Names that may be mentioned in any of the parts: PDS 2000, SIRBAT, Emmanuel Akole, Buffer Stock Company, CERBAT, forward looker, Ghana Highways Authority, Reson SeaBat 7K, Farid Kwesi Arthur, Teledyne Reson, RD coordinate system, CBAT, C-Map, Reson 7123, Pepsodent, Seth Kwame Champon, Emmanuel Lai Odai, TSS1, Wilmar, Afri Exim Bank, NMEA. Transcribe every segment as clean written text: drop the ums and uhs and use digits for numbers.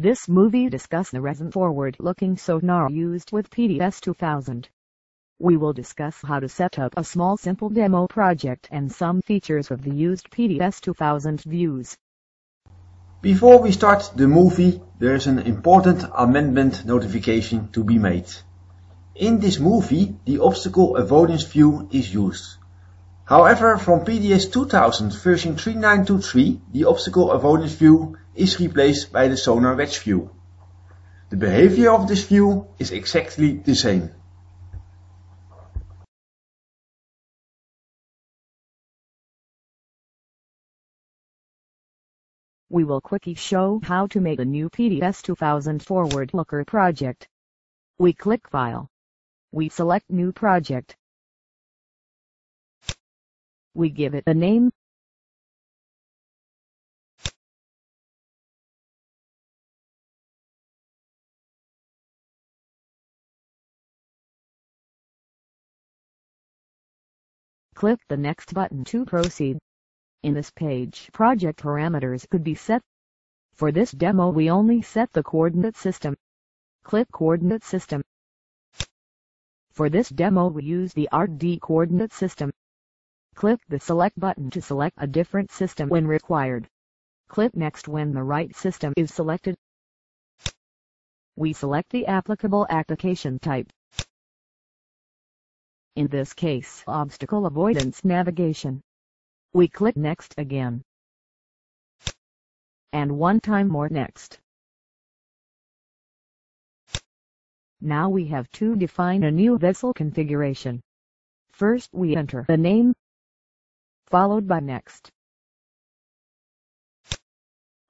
This movie discuss the Reson forward-looking sonar used with PDS 2000. We will discuss how to set up a small simple demo project and some features of the used PDS 2000 views. Before we start the movie, there is an important amendment notification to be made. In this movie, the obstacle avoidance view is used. However, from PDS 2000 version 3923, the obstacle avoidance view is replaced by the sonar wedge view. The behavior of this view is exactly the same. We will quickly show how to make a new PDS 2000 forward looker project. We click File. We select New Project. We give it a name. Click the next button to proceed. In this page, project parameters could be set. For this demo, we only set the coordinate system. Click Coordinate System. For this demo, we use the RD coordinate system. Click the Select button to select a different system when required. Click Next when the right system is selected. We select the applicable application type. In this case, obstacle avoidance navigation. We click Next again. And one time more Next. Now we have to define a new vessel configuration. First we enter the name, followed by Next.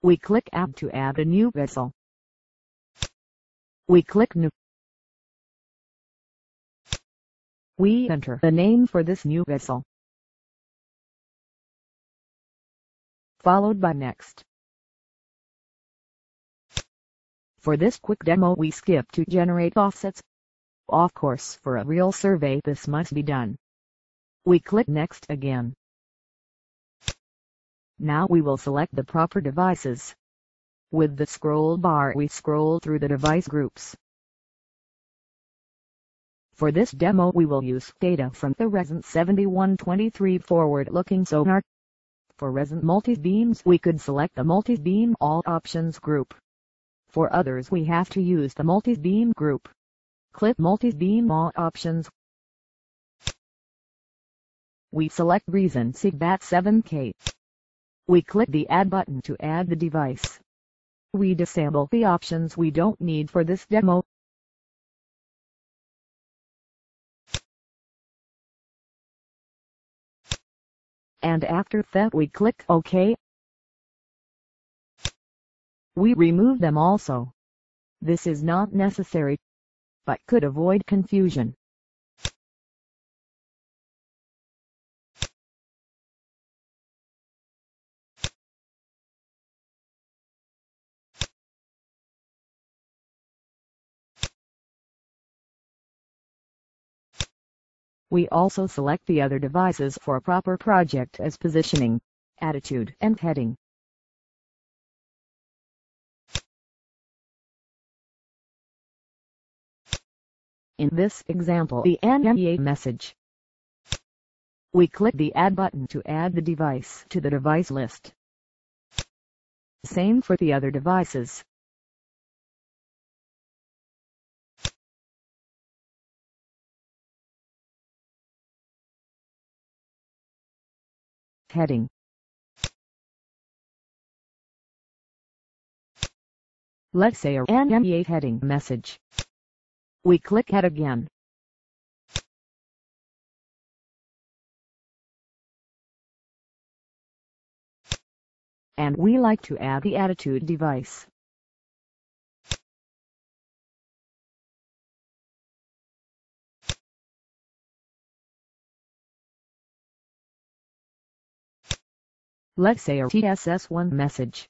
We click Add to add a new vessel. We click New. We enter the name for this new vessel, followed by Next. For this quick demo, we skip to generate offsets. Of course, for a real survey this must be done. We click Next again. Now we will select the proper devices. With the scroll bar we scroll through the device groups. For this demo we will use data from the Reson 7123 forward-looking sonar. For Reson multi-beams we could select the multi-beam all options group. For others we have to use the multi-beam group. Click multi-beam all options. We select Reson SeaBat 7K. We click the Add button to add the device. We disable the options we don't need for this demo. And after that we click OK. We remove them also. This is not necessary, but could avoid confusion. We also select the other devices for a proper project as positioning, attitude and heading. In this example, the NMEA message. We click the Add button to add the device to the device list. Same for the other devices. Heading. Let's say a NMEA heading message. We click Add again. And we like to add the attitude device. Let's say a TSS1 message.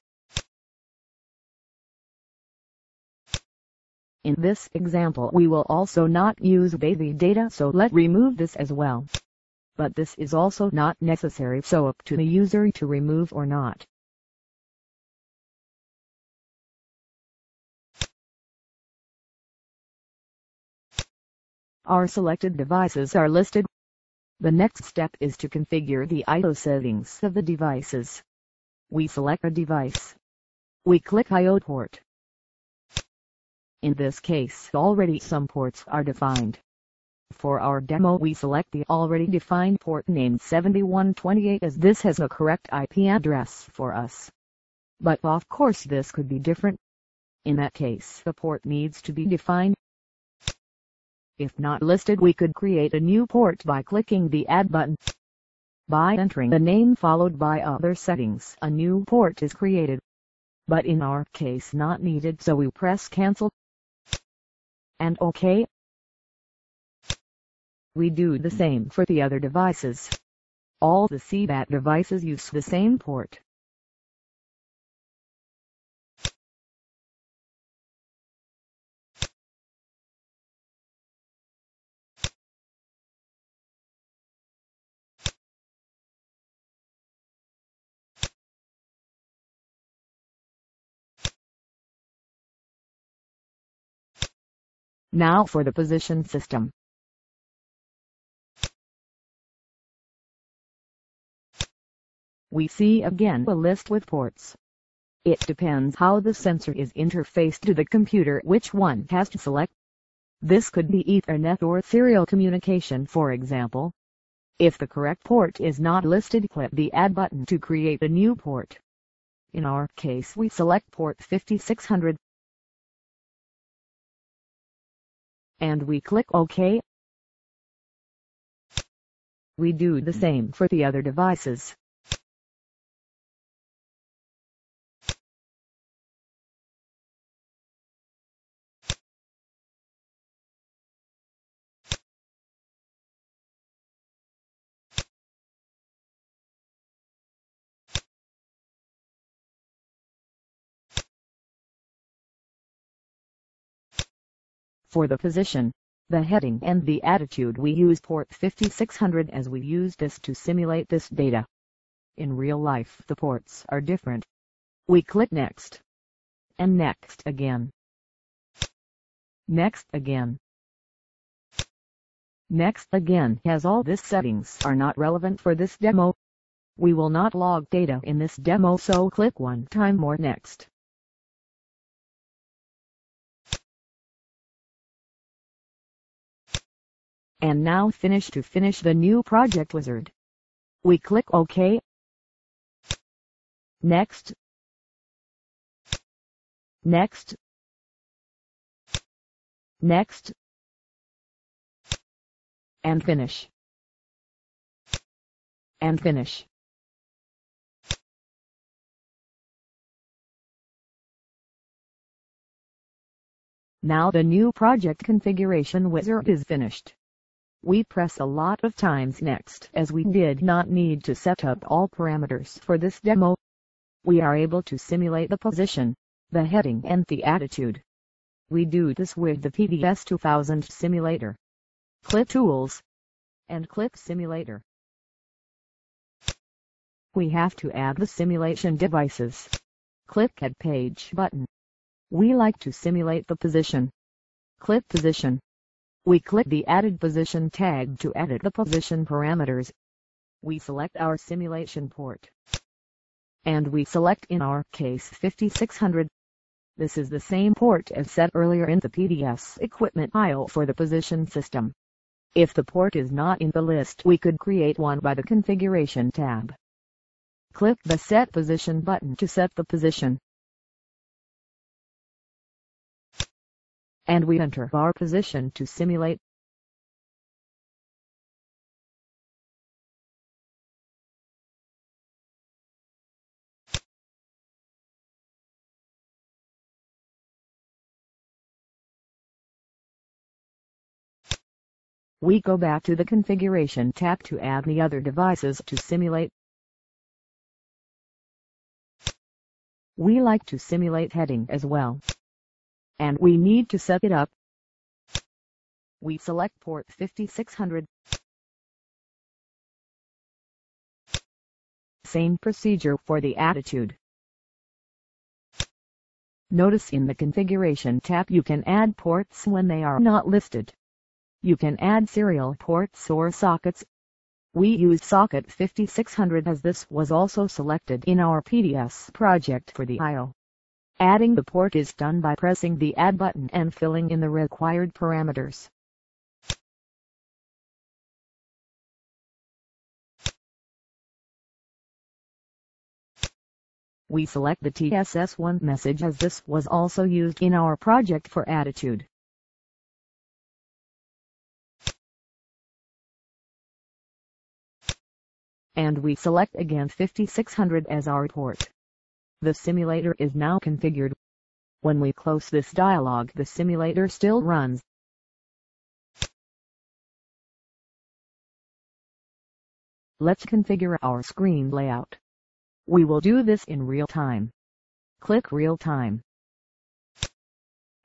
In this example we will also not use baby data, so let's remove this as well. But this is also not necessary, so up to the user to remove or not. Our selected devices are listed. The next step is to configure the I/O settings of the devices. We select a device. We click I/O port. In this case, already some ports are defined. For our demo, we select the already defined port named 7128 as this has a correct IP address for us. But of course this could be different. In that case, the port needs to be defined. If not listed, we could create a new port by clicking the Add button. By entering the name followed by other settings, a new port is created. But in our case not needed, so we press Cancel and OK. We do the same for the other devices. All the CBAT devices use the same port. Now for the position system. We see again a list with ports. It depends how the sensor is interfaced to the computer which one has to select. This could be Ethernet or serial communication, for example. If the correct port is not listed, click the Add button to create a new port. In our case, we select port 5600. And we click OK. We do the same for the other devices. For the position, the heading and the attitude, we use port 5600 as we use this to simulate this data. In real life the ports are different. We click Next. And Next again. Next again. Next again, as all these settings are not relevant for this demo. We will not log data in this demo, so click one time more Next. And now Finish to finish the new project wizard. We click OK. Next. Next. Next. And Finish. And Finish. Now the new project configuration wizard is finished. We press a lot of times Next as we did not need to set up all parameters for this demo. We are able to simulate the position, the heading and the attitude. We do this with the PDS 2000 simulator. Click Tools and click Simulator. We have to add the simulation devices. Click Add Page button. We like to simulate the position. Click Position. We click the Added Position tag to edit the position parameters. We select our simulation port. And we select in our case 5600. This is the same port as set earlier in the PDS equipment I/O for the position system. If the port is not in the list, we could create one by the Configuration tab. Click the Set Position button to set the position. And we enter our position to simulate. We go back to the Configuration tab to add the other devices to simulate. We like to simulate heading as well. And we need to set it up. We select port 5600. Same procedure for the attitude. Notice in the Configuration tab you can add ports when they are not listed. You can add serial ports or sockets. We used socket 5600 as this was also selected in our PDS project for the I/O. Adding the port is done by pressing the Add button and filling in the required parameters. We select the TSS1 message as this was also used in our project for attitude. And we select again 5600 as our port. The simulator is now configured. When we close this dialog, the simulator still runs. Let's configure our screen layout. We will do this in real time. Click Real Time.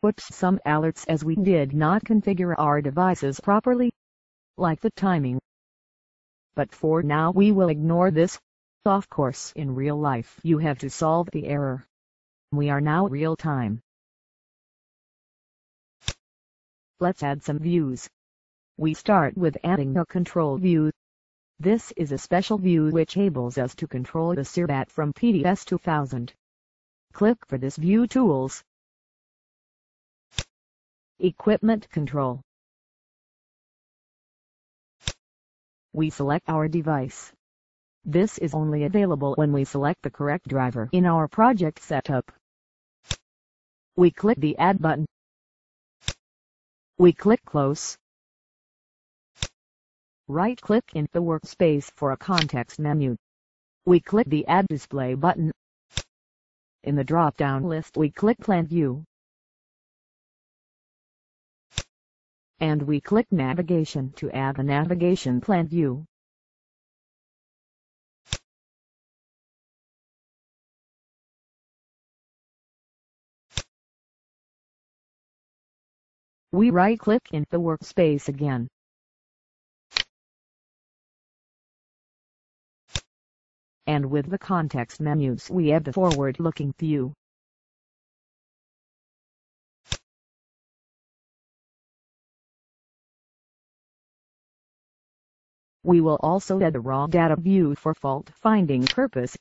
Oops, some alerts as we did not configure our devices properly, like the timing. But for now we will ignore this. Of course in real life you have to solve the error. We are now real time. Let's add some views. We start with adding a control view. This is a special view which enables us to control the SIRBAT from PDS 2000. Click for this view tools. Equipment control. We select our device. This is only available when we select the correct driver in our project setup. We click the Add button. We click Close. Right-click in the workspace for a context menu. We click the Add Display button. In the drop-down list we click Plant View. And we click Navigation to add the Navigation Plant View. We right-click in the workspace again. And with the context menus we add the forward-looking view. We will also add the raw data view for fault-finding purpose.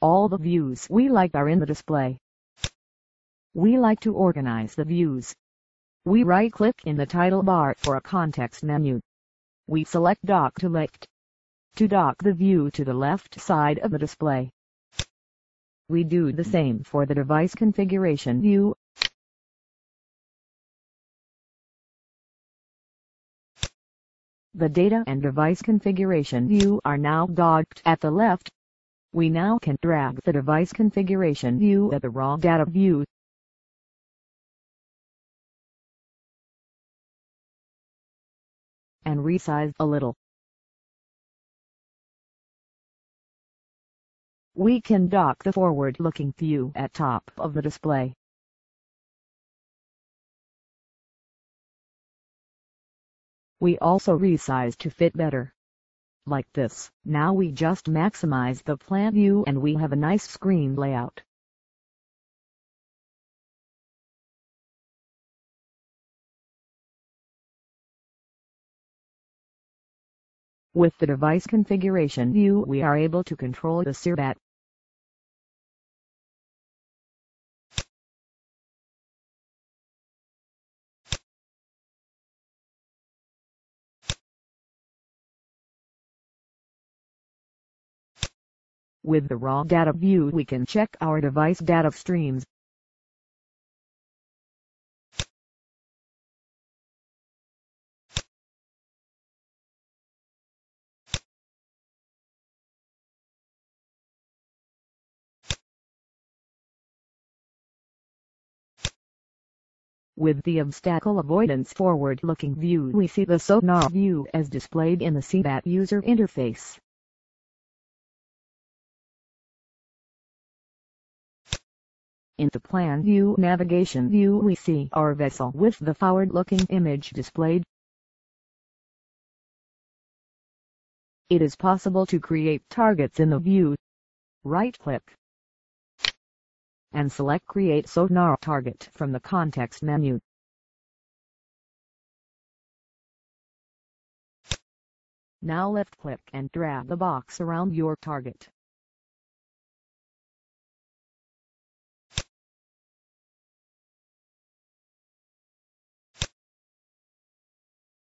All the views we like are in the display. We like to organize the views. We right-click in the title bar for a context menu. We select Dock to Left. To dock the view to the left side of the display. We do the same for the device configuration view. The data and device configuration view are now docked at the left. We now can drag the device configuration view at the raw data view. And resize a little. We can dock the forward-looking view at top of the display. We also resize to fit better. Like this, now we just maximize the plant view and we have a nice screen layout. With the device configuration view we are able to control the CERBAT. With the raw data view we can check our device data streams. With the obstacle avoidance forward-looking view we see the sonar view as displayed in the CBAT user interface. In the plan view navigation view we see our vessel with the forward-looking image displayed. it is possible to create targets in the view. Right-click and select Create Sonar Target from the context menu. Now left-click and drag the box around your target.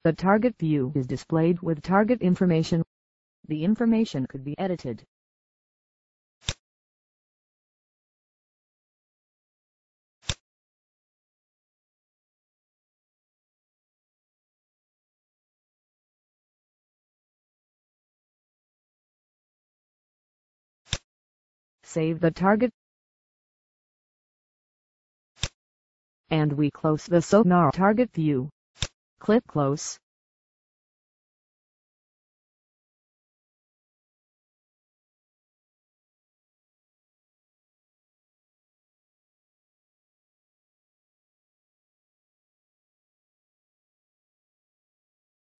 The target view is displayed with target information. The information could be edited. Save the target. And we close the sonar target view. Click Close.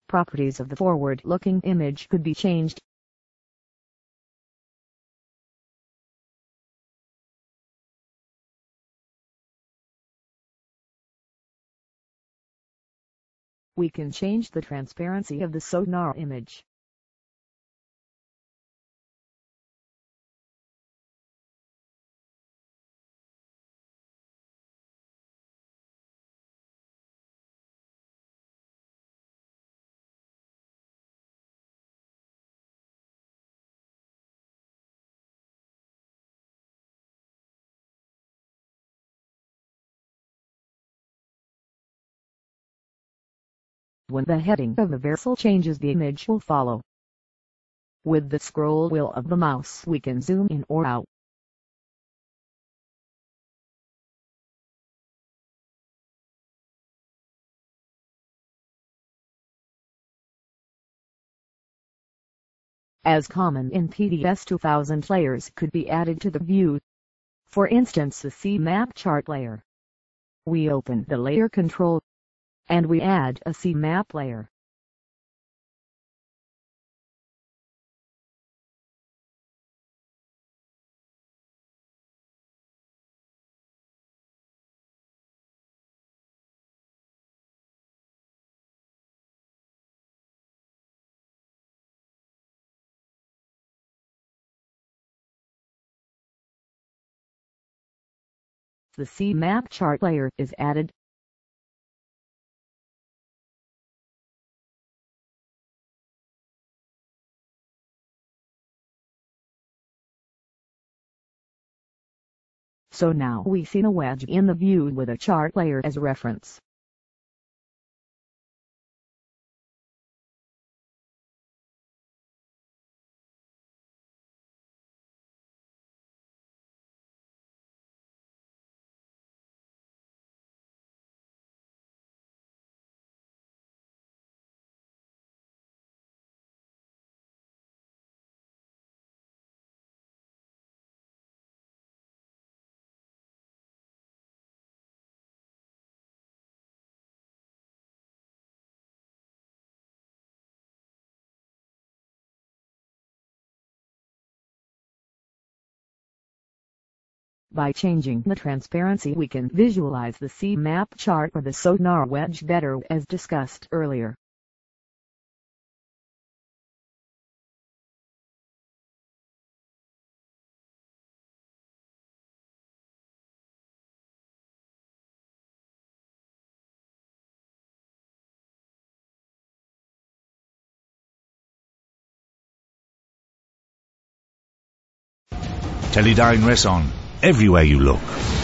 Properties of the forward-looking image could be changed. We can change the transparency of the sonar image. When the heading of the vessel changes, the image will follow. With the scroll wheel of the mouse, we can zoom in or out. As common in PDS 2000, layers could be added to the view. For instance, the C-Map chart layer. We open the layer control and we add a C-Map layer. The C-Map chart layer is added. So now we see the wedge in the view with a chart layer as reference. By changing the transparency, we can visualize the C-Map chart or the sonar wedge better, as discussed earlier. Teledyne Reson. Everywhere you look.